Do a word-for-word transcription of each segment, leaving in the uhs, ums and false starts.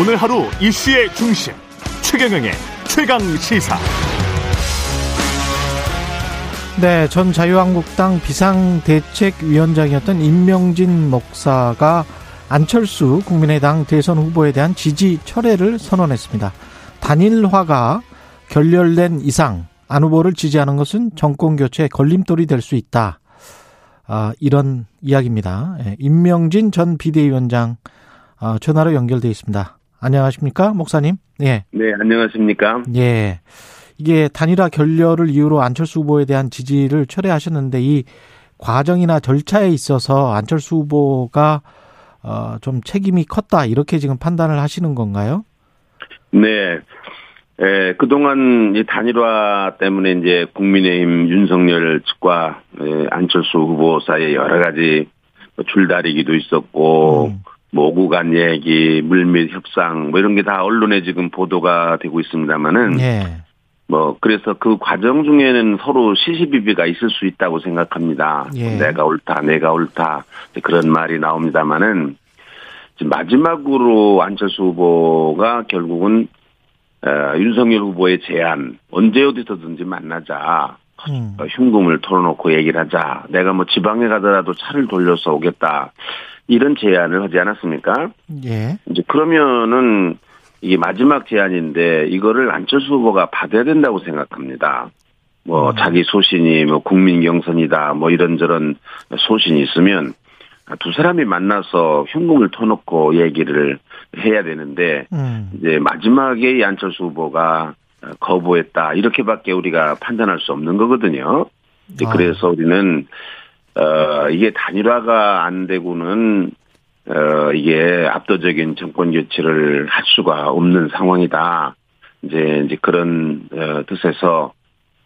오늘 하루 이슈의 중심 최경영의 최강시사. 네, 전 자유한국당 비상대책위원장이었던 임명진 목사가 안철수 국민의당 대선 후보에 대한 지지 철회를 선언했습니다. 단일화가 결렬된 이상 안 후보를 지지하는 것은 정권교체의 걸림돌이 될 수 있다. 아, 이런 이야기입니다. 예, 임명진 전 비대위원장 아, 전화로 연결돼 있습니다. 안녕하십니까, 목사님? 예. 네, 안녕하십니까? 예. 이게 단일화 결렬을 이유로 안철수 후보에 대한 지지를 철회하셨는데 이 과정이나 절차에 있어서 안철수 후보가 어, 좀 책임이 컸다 이렇게 지금 판단을 하시는 건가요? 네. 예, 그동안 이 단일화 때문에 이제 국민의힘 윤석열 측과 예, 안철수 후보 사이에 여러 가지 줄다리기도 있었고, 음. 뭐 오구간 얘기, 물밑 협상, 뭐 이런 게 다 언론에 지금 보도가 되고 있습니다만은, 예. 뭐 그래서 그 과정 중에는 서로 시시비비가 있을 수 있다고 생각합니다. 예. 내가 옳다, 내가 옳다 그런 말이 나옵니다만은 마지막으로 안철수 후보가 결국은 어, 윤석열 후보의 제안, 언제 어디서든지 만나자, 음. 어, 흉금을 털어놓고 얘기를 하자, 내가 뭐 지방에 가더라도 차를 돌려서 오겠다, 이런 제안을 하지 않았습니까? 예. 이제 그러면은 이게 마지막 제안인데 이거를 안철수 후보가 받아야 된다고 생각합니다. 뭐 음. 자기 소신이 뭐 국민 경선이다, 뭐 이런저런 소신이 있으면 두 사람이 만나서 흉금을 터놓고 얘기를 해야 되는데, 음. 이제 마지막에 안철수 후보가 거부했다, 이렇게밖에 우리가 판단할 수 없는 거거든요. 아. 그래서 우리는, 어, 이게 단일화가 안 되고는, 어, 이게 압도적인 정권 교체를 할 수가 없는 상황이다. 이제, 이제 그런, 어, 뜻에서,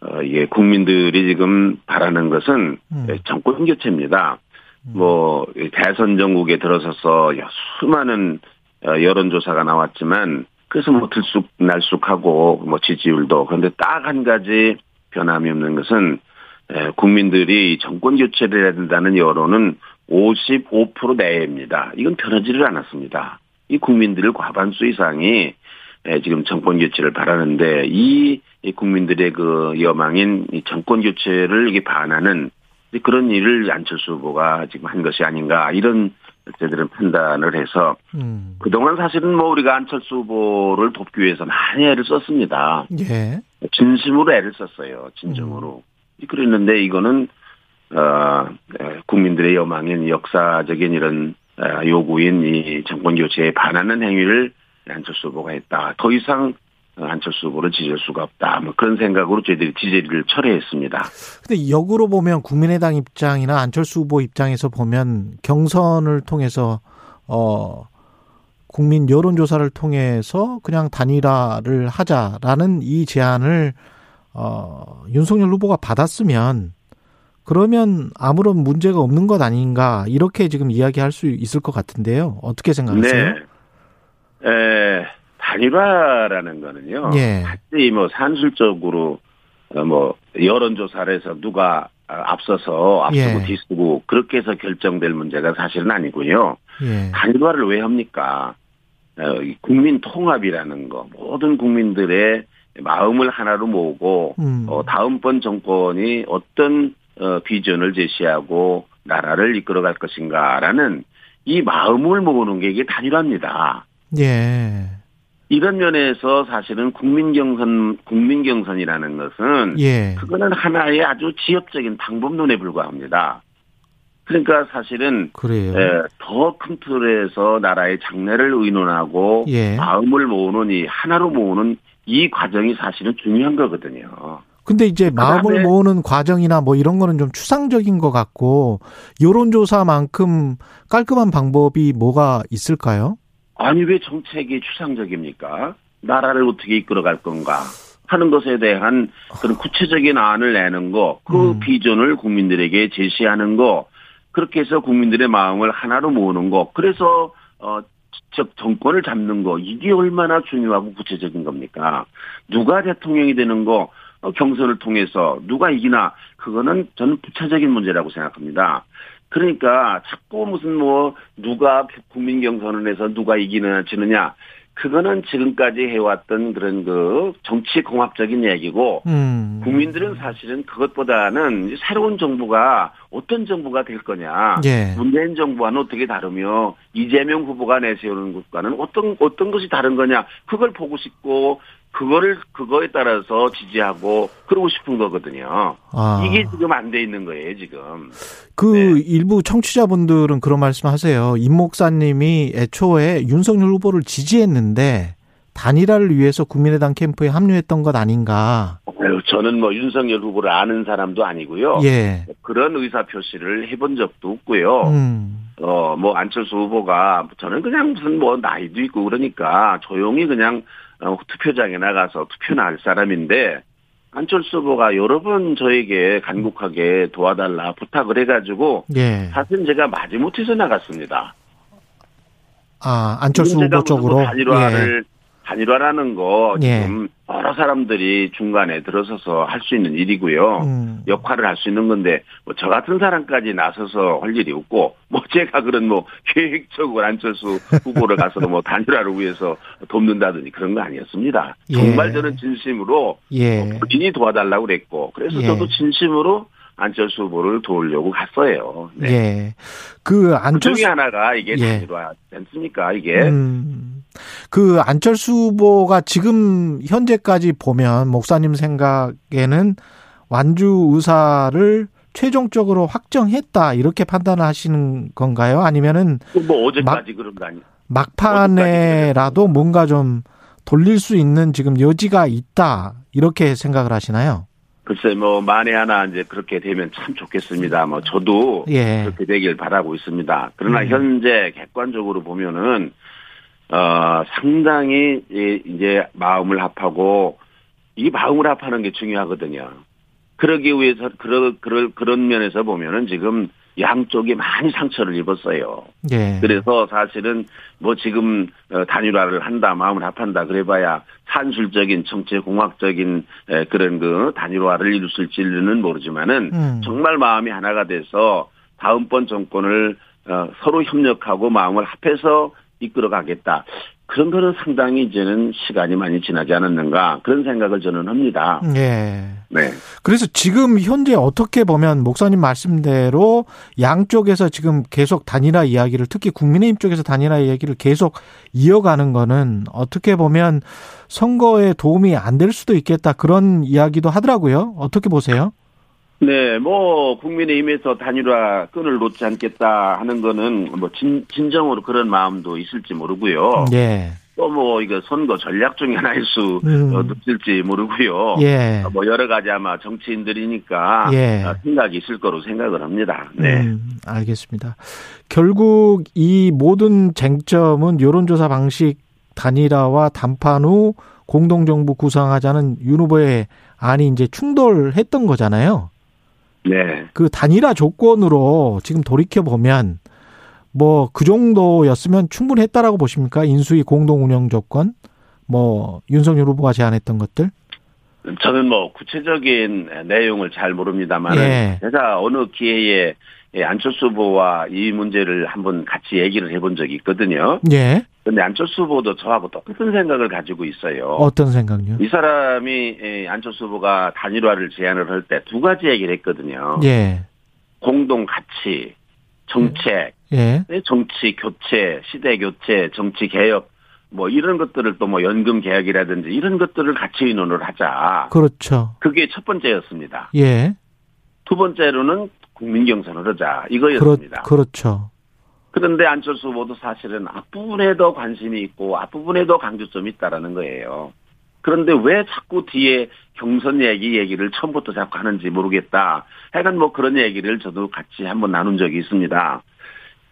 어, 이게 국민들이 지금 바라는 것은 음. 정권 교체입니다. 뭐 대선 전국에 들어서서 수많은 여론조사가 나왔지만 그래서 뭐 들쑥날쑥하고 뭐 지지율도, 그런데 딱 한 가지 변함이 없는 것은 국민들이 정권 교체를 해야 된다는 여론은 오십오 퍼센트 내입니다. 이건 변하지를 않았습니다. 이 국민들의 과반수 이상이 지금 정권 교체를 바라는데 이 국민들의 그 여망인 정권 교체를 이게 반하는 그런 일을 안철수 후보가 지금 한 것이 아닌가, 이런 저들은 판단을 해서 음. 그동안 사실은 뭐 우리가 안철수 후보를 돕기 위해서 많이 애를 썼습니다. 예. 진심으로 애를 썼어요. 진정으로. 음. 그랬는데 이거는 어, 국민들의 여망인 역사적인 이런 요구인 이 정권교체에 반하는 행위를 안철수 후보가 했다. 더 이상 안철수 후보를 지지할 수가 없다. 뭐 그런 생각으로 저희들이 지지를 철회했습니다. 근데 역으로 보면 국민의당 입장이나 안철수 후보 입장에서 보면 경선을 통해서 어 국민 여론조사를 통해서 그냥 단일화를 하자라는 이 제안을 어 윤석열 후보가 받았으면 그러면 아무런 문제가 없는 것 아닌가, 이렇게 지금 이야기할 수 있을 것 같은데요. 어떻게 생각하세요? 네. 에... 단일화라는 거는요. 예. 같이 뭐 산술적으로 뭐 여론조사를 해서 누가 앞서서 앞서고 예. 뒤서고 그렇게 해서 결정될 문제가 사실은 아니고요. 예. 단일화를 왜 합니까? 국민 통합이라는 거, 모든 국민들의 마음을 하나로 모으고 음. 어, 다음번 정권이 어떤 어, 비전을 제시하고 나라를 이끌어갈 것인가라는 이 마음을 모으는 게 이게 단일화입니다. 예. 이런 면에서 사실은 국민 경선, 국민 경선이라는 것은 예. 그거는 하나의 아주 지엽적인 방법론에 불과합니다. 그러니까 사실은 더 큰 틀에서 나라의 장래를 의논하고 예. 마음을 모으는 이 하나로 모으는 이 과정이 사실은 중요한 거거든요. 근데 이제 마음을 모으는 과정이나 뭐 이런 거는 좀 추상적인 것 같고, 여론조사만큼 깔끔한 방법이 뭐가 있을까요? 아니, 왜 정책이 추상적입니까? 나라를 어떻게 이끌어갈 건가 하는 것에 대한 그런 구체적인 안을 내는 거, 그 음. 비전을 국민들에게 제시하는 거, 그렇게 해서 국민들의 마음을 하나로 모으는 거, 그래서 어, 정권을 잡는 거, 이게 얼마나 중요하고 구체적인 겁니까? 누가 대통령이 되는 거, 어, 경선을 통해서 누가 이기나, 그거는 저는 부차적인 문제라고 생각합니다. 그러니까 자꾸 무슨 뭐 누가 국민 경선을 해서 누가 이기느냐 지느냐, 그거는 지금까지 해왔던 그런 그 정치 공학적인 얘기고 음. 국민들은 사실은 그것보다는 새로운 정부가 어떤 정부가 될 거냐. 예. 문재인 정부와는 어떻게 다르며 이재명 후보가 내세우는 것과는 어떤 어떤 것이 다른 거냐. 그걸 보고 싶고 그거를 그거에 따라서 지지하고 그러고 싶은 거거든요. 아. 이게 지금 안 돼 있는 거예요, 지금. 그 네. 일부 청취자분들은 그런 말씀하세요. 임 목사님이 애초에 윤석열 후보를 지지했는데 단일화를 위해서 국민의당 캠프에 합류했던 것 아닌가. 저는 뭐 윤석열 후보를 아는 사람도 아니고요. 예. 그런 의사 표시를 해본 적도 없고요. 음. 어, 뭐 안철수 후보가 저는 그냥 무슨 뭐 나이도 있고 그러니까 조용히 그냥 어, 투표장에 나가서 투표나 할 사람인데 안철수 후보가 여러 번 저에게 간곡하게 도와달라 부탁을 해가지고 예. 사실 제가 마지못해서 나갔습니다. 아 안철수 후보 쪽으로 단일화를 예. 단일화라는 거 지금 예. 여러 사람들이 중간에 들어서서 할 수 있는 일이고요. 음. 역할을 할 수 있는 건데 뭐 저 같은 사람까지 나서서 할 일이 없고 뭐 제가 그런 뭐 계획적으로 안철수 후보를 가서도 뭐 단일화를 위해서 돕는다든지 그런 거 아니었습니다. 예. 정말 저는 진심으로 예. 뭐 본인이 도와달라고 그랬고 그래서 예. 저도 진심으로 안철수 후보를 도우려고 갔어요. 네. 예. 그 안철수 중에 하나가 이게 단일화 예. 않습니까? 이게. 음. 그 안철수 후보가 지금 현재까지 보면 목사님 생각에는 완주 의사를 최종적으로 확정했다 이렇게 판단하시는 건가요? 아니면은 뭐 어제까지 막, 그런 거 아니에요? 막판에라도 뭔가 좀 돌릴 수 있는 지금 여지가 있다 이렇게 생각을 하시나요? 글쎄 뭐 만에 하나 이제 그렇게 되면 참 좋겠습니다. 뭐 저도 예. 그렇게 되길 바라고 있습니다. 그러나 음. 현재 객관적으로 보면은. 어, 상당히, 이제, 마음을 합하고, 이 마음을 합하는 게 중요하거든요. 그러기 위해서, 그런, 그런, 그런 면에서 보면은 지금 양쪽이 많이 상처를 입었어요. 예. 그래서 사실은 뭐 지금 단일화를 한다, 마음을 합한다, 그래봐야 산술적인, 정치공학적인 그런 그 단일화를 이룰 수 있을지는 모르지만은 음. 정말 마음이 하나가 돼서 다음번 정권을 서로 협력하고 마음을 합해서 이끌어가겠다. 그런 거는 상당히 이제는 시간이 많이 지나지 않았는가 그런 생각을 저는 합니다. 네. 네. 그래서 지금 현재 어떻게 보면 목사님 말씀대로 양쪽에서 지금 계속 단일화 이야기를 특히 국민의힘 쪽에서 단일화 이야기를 계속 이어가는 거는 어떻게 보면 선거에 도움이 안 될 수도 있겠다 그런 이야기도 하더라고요. 어떻게 보세요? 네, 뭐, 국민의힘에서 단일화 끈을 놓지 않겠다 하는 거는, 뭐, 진, 진정으로 그런 마음도 있을지 모르고요. 예. 또 뭐, 이거 선거 전략 중에 하나일 수 음. 있을지 모르고요. 예. 뭐, 여러 가지 아마 정치인들이니까. 예. 생각이 있을 거로 생각을 합니다. 네. 음, 알겠습니다. 결국 이 모든 쟁점은 여론조사 방식 단일화와 담판 후 공동정부 구성하자는 윤 후보의 안이 이제 충돌했던 거잖아요. 네. 그 단일화 조건으로 지금 돌이켜보면 뭐 그 정도였으면 충분했다라고 보십니까? 인수위 공동운영 조건, 뭐 윤석열 후보가 제안했던 것들? 저는 뭐 구체적인 내용을 잘 모릅니다만 예. 제가 어느 기회에 안철수 후보와 이 문제를 한번 같이 얘기를 해본 적이 있거든요. 예. 근데 안철수 후보도 저하고 똑같은 생각을 가지고 있어요. 어떤 생각요? 이 사람이 안철수 후보가 단일화를 제안을 할 때 두 가지 얘기를 했거든요. 예. 공동 가치, 정책, 예. 정치 교체, 시대 교체, 정치 개혁, 뭐 이런 것들을 또 뭐 연금 개혁이라든지 이런 것들을 같이 의논을 하자. 그렇죠. 그게 첫 번째였습니다. 예. 두 번째로는 국민 경선을 하자 이거였습니다. 그렇, 그렇죠. 그런데 안철수 후보도 사실은 앞부분에 더 관심이 있고 앞부분에 더 강조점이 있다라는 거예요. 그런데 왜 자꾸 뒤에 경선 얘기 얘기를 처음부터 자꾸 하는지 모르겠다. 하여간 뭐 그런 얘기를 저도 같이 한번 나눈 적이 있습니다.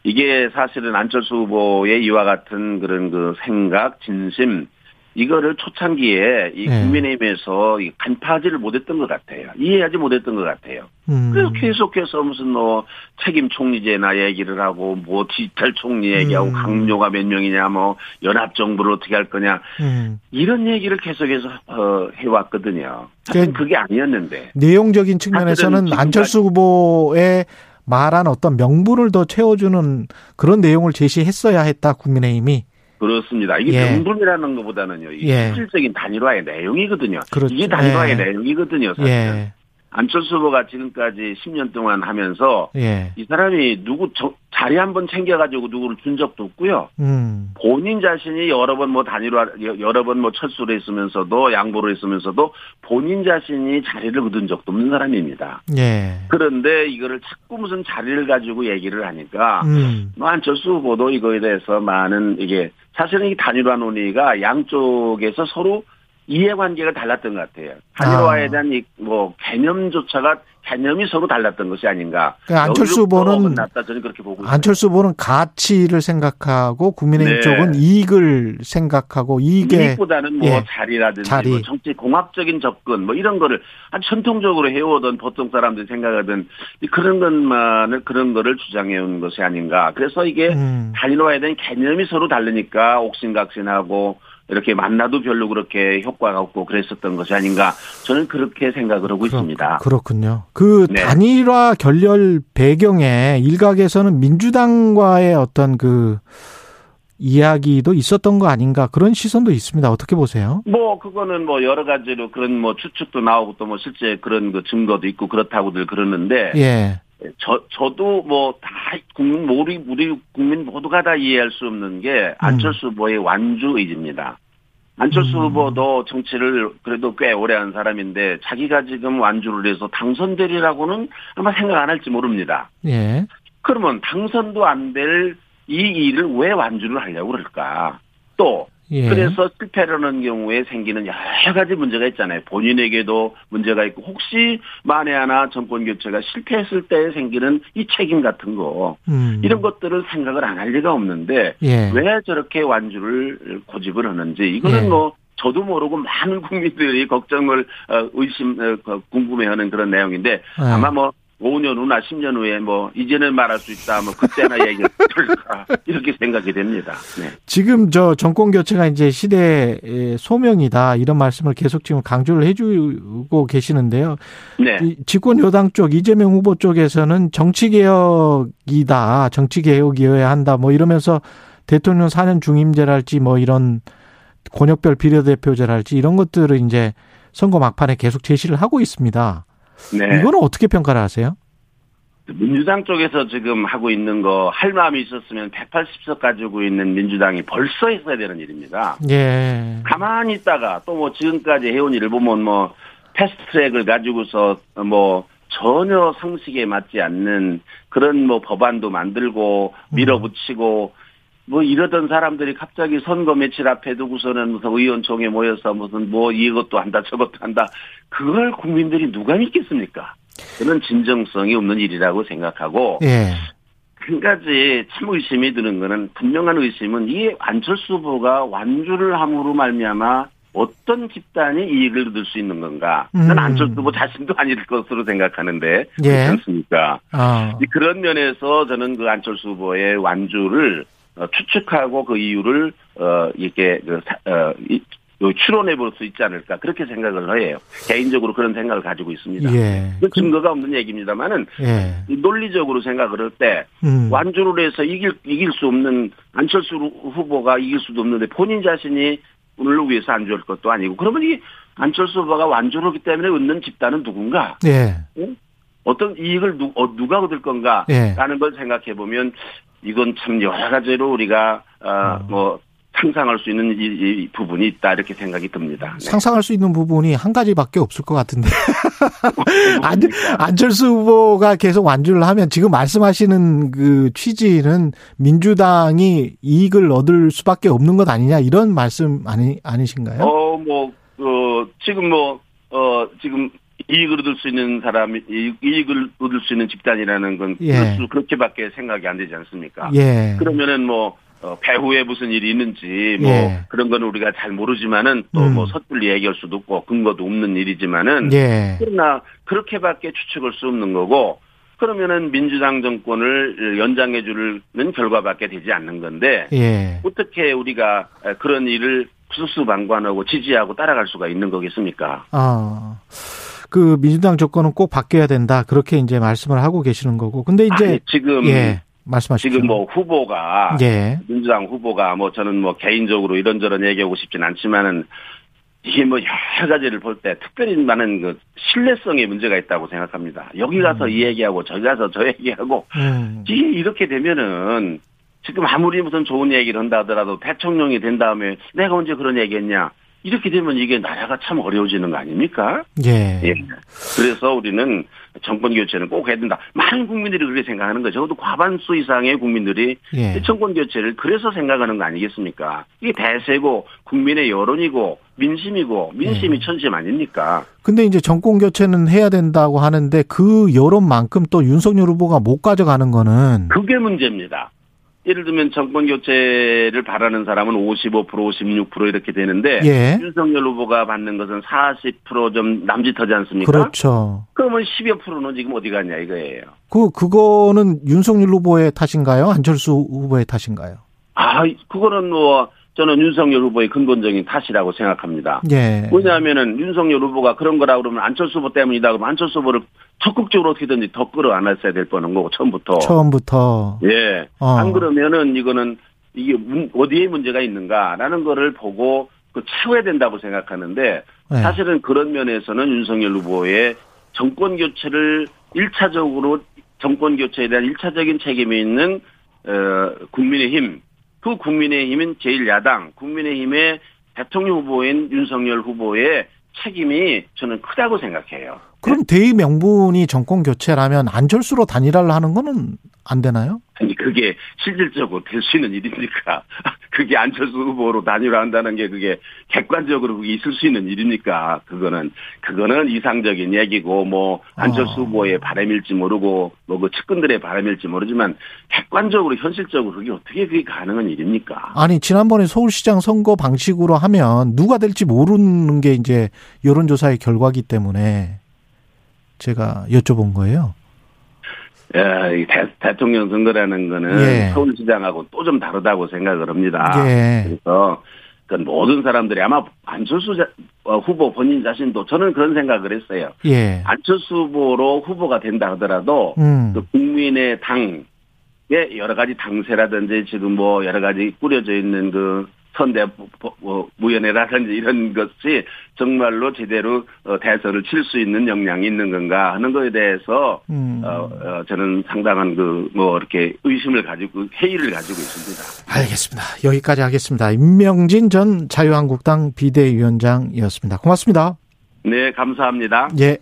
이게 사실은 안철수 후보의 이와 같은 그런 그 생각, 진심 이거를 초창기에 이 국민의힘에서 이 간파하지를 못했던 것 같아요. 이해하지 못했던 것 같아요. 음. 그래서 계속해서 무슨 뭐 책임 총리제나 얘기를 하고 뭐 디지털 총리 얘기하고 음. 강요가 몇 명이냐 뭐 연합 정부를 어떻게 할 거냐 음. 이런 얘기를 계속해서 어, 해왔거든요. 사실 그게 아니었는데 내용적인 측면에서는 안철수 후보의 말한 어떤 명분을 더 채워주는 그런 내용을 제시했어야 했다 국민의힘이. 그렇습니다. 이게 예. 명분이라는 것보다는요. 이게 예. 실질적인 단일화의 내용이거든요. 그렇죠. 이게 단일화의 예. 내용이거든요. 사실은. 예. 안철수 후보가 지금까지 십 년 동안 하면서 예. 이 사람이 누구 저, 자리 한번 챙겨가지고 누구를 준 적도 없고요. 음. 본인 자신이 여러 번 뭐 단일화, 여러 번 뭐 철수를 했으면서도 양보를 했으면서도 본인 자신이 자리를 거둔 적도 없는 사람입니다. 예. 그런데 이거를 자꾸 무슨 자리를 가지고 얘기를 하니까 음. 뭐 안철수 후보도 이거에 대해서 많은 이게 사실은 이 단일화 논의가 양쪽에서 서로 이해관계가 달랐던 것 같아요. 단일화에 대한 이 뭐 개념조차가 개념이 서로 달랐던 것이 아닌가. 그러니까 안철수 후보는 저는 그렇게 보고 안철수 후보는 가치를 생각하고 국민의힘 네. 쪽은 이익을 생각하고 이익에 이익보다는 뭐 예. 자리라든지 자리. 뭐 정치 공학적인 접근 뭐 이런 거를 아주 전통적으로 해오던 보통 사람들이 생각하던 그런 것만을 그런 거를 주장해온 것이 아닌가. 그래서 이게 음. 단일화에 대한 개념이 서로 다르니까 옥신각신하고. 이렇게 만나도 별로 그렇게 효과가 없고 그랬었던 것이 아닌가 저는 그렇게 생각을 하고 그렇, 있습니다. 그렇군요. 그 네. 단일화 결렬 배경에 일각에서는 민주당과의 어떤 그 이야기도 있었던 거 아닌가 그런 시선도 있습니다. 어떻게 보세요? 뭐 그거는 뭐 여러 가지로 그런 뭐 추측도 나오고 또 뭐 실제 그런 그 증거도 있고 그렇다고들 그러는데. 예. 저, 저도 뭐, 다, 국민, 우리, 우리 국민 모두가 다 이해할 수 없는 게 안철수 음. 후보의 완주 의지입니다. 안철수 음. 후보도 정치를 그래도 꽤 오래 한 사람인데 자기가 지금 완주를 해서 당선되리라고는 아마 생각 안 할지 모릅니다. 예. 그러면 당선도 안 될 이 일을 왜 완주를 하려고 그럴까? 또, 예. 그래서 실패를 하는 경우에 생기는 여러 가지 문제가 있잖아요. 본인에게도 문제가 있고 혹시 만에 하나 정권 교체가 실패했을 때 생기는 이 책임 같은 거 음. 이런 것들을 생각을 안 할 리가 없는데 예. 왜 저렇게 완주를 고집을 하는지 이거는 예. 뭐 저도 모르고 많은 국민들이 걱정을 의심 궁금해하는 그런 내용인데 아. 아마 뭐 오 년 후나 십 년 후에 뭐 이제는 말할 수 있다 뭐 그때나 얘기를 들까 이렇게 생각이 됩니다. 네. 지금 저 정권 교체가 이제 시대의 소명이다 이런 말씀을 계속 지금 강조를 해주고 계시는데요. 네. 집권 여당 쪽 이재명 후보 쪽에서는 정치 개혁이다, 정치 개혁이어야 한다 뭐 이러면서 대통령 사 년 중임제랄지 뭐 이런 권역별 비례대표제랄지 이런 것들을 이제 선거 막판에 계속 제시를 하고 있습니다. 네. 이거는 어떻게 평가를 하세요? 민주당 쪽에서 지금 하고 있는 거 할 마음이 있었으면 백팔십 석 가지고 있는 민주당이 벌써 했어야 되는 일입니다. 예. 가만히 있다가 또 뭐 지금까지 해온 일을 보면 뭐 패스트트랙을 가지고서 뭐 전혀 상식에 맞지 않는 그런 뭐 법안도 만들고 밀어붙이고 음. 뭐 이러던 사람들이 갑자기 선거 며칠 앞에 두고서는 무슨 의원총회 모여서 무슨 뭐 이것도 한다 저것도 한다. 그걸 국민들이 누가 믿겠습니까? 저는 진정성이 없는 일이라고 생각하고 예. 한 가지 참 의심이 드는 거는 분명한 의심은 이 안철수 후보가 완주를 함으로 말미암아 어떤 집단이 이익을 얻을 수 있는 건가? 난 음. 안철수 후보 자신도 아닐 것으로 생각하는데 예. 그렇지 않습니까? 아. 그런 면에서 저는 그 안철수 후보의 완주를 추측하고 그 이유를 어 이렇게 어 추론해 볼 수 있지 않을까 그렇게 생각을 해요. 개인적으로 그런 생각을 가지고 있습니다. 예. 그 증거가 없는 얘기입니다만은 예. 논리적으로 생각을 할 때 음. 완주를 해서 이길 이길 수 없는 안철수 후보가 이길 수도 없는데 본인 자신이 오늘을 위해서 안주할 것도 아니고 그러면 이 안철수 후보가 완주를 하기 때문에 얻는 집단은 누군가? 예. 어떤 이익을 누, 어, 누가 얻을 건가? 예. 라는 걸 생각해 보면. 이건 참 여러 가지로 우리가 어 뭐 상상할 수 있는 이, 이 부분이 있다 이렇게 생각이 듭니다. 네. 상상할 수 있는 부분이 한 가지밖에 없을 것 같은데 안, 안철수 후보가 계속 완주를 하면 지금 말씀하시는 그 취지는 민주당이 이익을 얻을 수밖에 없는 것 아니냐 이런 말씀 아니 아니신가요? 어 뭐 어, 지금 뭐 어 지금 이익을 얻을 수 있는 사람이 이익을 얻을 수 있는 집단이라는 건 예. 그렇게밖에 생각이 안 되지 않습니까? 예. 그러면은 뭐 배후에 무슨 일이 있는지 뭐 예. 그런 건 우리가 잘 모르지만은 또 뭐 음. 섣불리 얘기할 수도 없고 근거도 없는 일이지만은 예. 그러나 그렇게밖에 추측할 수 없는 거고 그러면은 민주당 정권을 연장해 주는 결과밖에 되지 않는 건데 예. 어떻게 우리가 그런 일을 수수방관하고 지지하고 따라갈 수가 있는 거겠습니까? 아. 그 민주당 정권은 꼭 바뀌어야 된다. 그렇게 이제 말씀을 하고 계시는 거고. 근데 이제 아니, 지금 예. 말씀하십시오. 지금 뭐 후보가 예. 민주당 후보가 뭐 저는 뭐 개인적으로 이런저런 얘기하고 싶진 않지만은 이게 뭐 여러 가지를 볼 때 특별히 많은 그 신뢰성의 문제가 있다고 생각합니다. 여기 가서 음. 이 얘기하고 저기 가서 저 얘기하고 음. 이게 이렇게 되면은 지금 아무리 무슨 좋은 얘기를 한다 하더라도 대통령이 된 다음에 내가 언제 그런 얘기했냐. 이렇게 되면 이게 나라가 참 어려워지는 거 아닙니까? 예. 예. 그래서 우리는 정권 교체는 꼭 해야 된다. 많은 국민들이 그렇게 생각하는 거죠. 적어도 과반수 이상의 국민들이 예. 정권 교체를 그래서 생각하는 거 아니겠습니까? 이게 대세고 국민의 여론이고 민심이고 민심이 예. 천심 아닙니까? 근데 이제 정권 교체는 해야 된다고 하는데 그 여론만큼 또 윤석열 후보가 못 가져가는 거는 그게 문제입니다. 예를 들면 정권 교체를 바라는 사람은 오십오 퍼센트, 오십육 퍼센트 이렇게 되는데 예. 윤석열 후보가 받는 것은 사십 퍼센트 좀 남짓하지 않습니까? 그렇죠. 그러면 십여 프로는 지금 어디 갔냐 이거예요. 그 그거는 윤석열 후보의 탓인가요? 안철수 후보의 탓인가요? 아, 그거는 뭐 저는 윤석열 후보의 근본적인 탓이라고 생각합니다. 예. 왜냐하면은 윤석열 후보가 그런 거라고 그러면 안철수 후보 때문이다 그러면 안철수 후보를 적극적으로 어떻게든지 더 끌어안았어야 될 뻔한 거고, 처음부터. 처음부터. 예. 어. 안 그러면은 이거는 이게 어디에 문제가 있는가라는 거를 보고 그 채워야 된다고 생각하는데 네. 사실은 그런 면에서는 윤석열 후보의 정권 교체를 일차적으로 정권 교체에 대한 일차적인 책임이 있는 어, 국민의힘, 그 국민의힘인 제일 야당, 국민의힘의 대통령 후보인 윤석열 후보의 책임이 저는 크다고 생각해요. 그럼 대의 명분이 정권 교체라면 안철수로 단일화를 하는 거는 안 되나요? 아니 그게 실질적으로 될 수 있는 일입니까? 그게 안철수 후보로 단일화한다는 게 그게 객관적으로 그게 있을 수 있는 일입니까? 그거는 그거는 이상적인 얘기고 뭐 안철수 어. 후보의 바람일지 모르고 뭐 그 측근들의 바람일지 모르지만 객관적으로 현실적으로 그게 어떻게 그게 가능한 일입니까? 아니 지난번에 서울시장 선거 방식으로 하면 누가 될지 모르는 게 이제 여론조사의 결과이기 때문에. 제가 여쭤본 거예요. 예, 대, 대통령 선거라는 거는 예. 서울시장하고 또 좀 다르다고 생각을 합니다. 예. 그래서 그 모든 사람들이 아마 안철수 자, 어, 후보 본인 자신도 저는 그런 생각을 했어요. 예. 안철수 후보로 후보가 된다 하더라도 음. 그 국민의 당의 여러 가지 당세라든지 지금 뭐 여러 가지 꾸려져 있는 그 선대 무연회라든지 이런 것이 정말로 제대로 대선을 칠 수 있는 역량이 있는 건가 하는 거에 대해서 음. 어, 저는 상당한 그 뭐 이렇게 의심을 가지고 회의를 가지고 있습니다. 알겠습니다. 여기까지 하겠습니다. 임명진 전 자유한국당 비대위원장이었습니다. 고맙습니다. 네, 감사합니다. 예.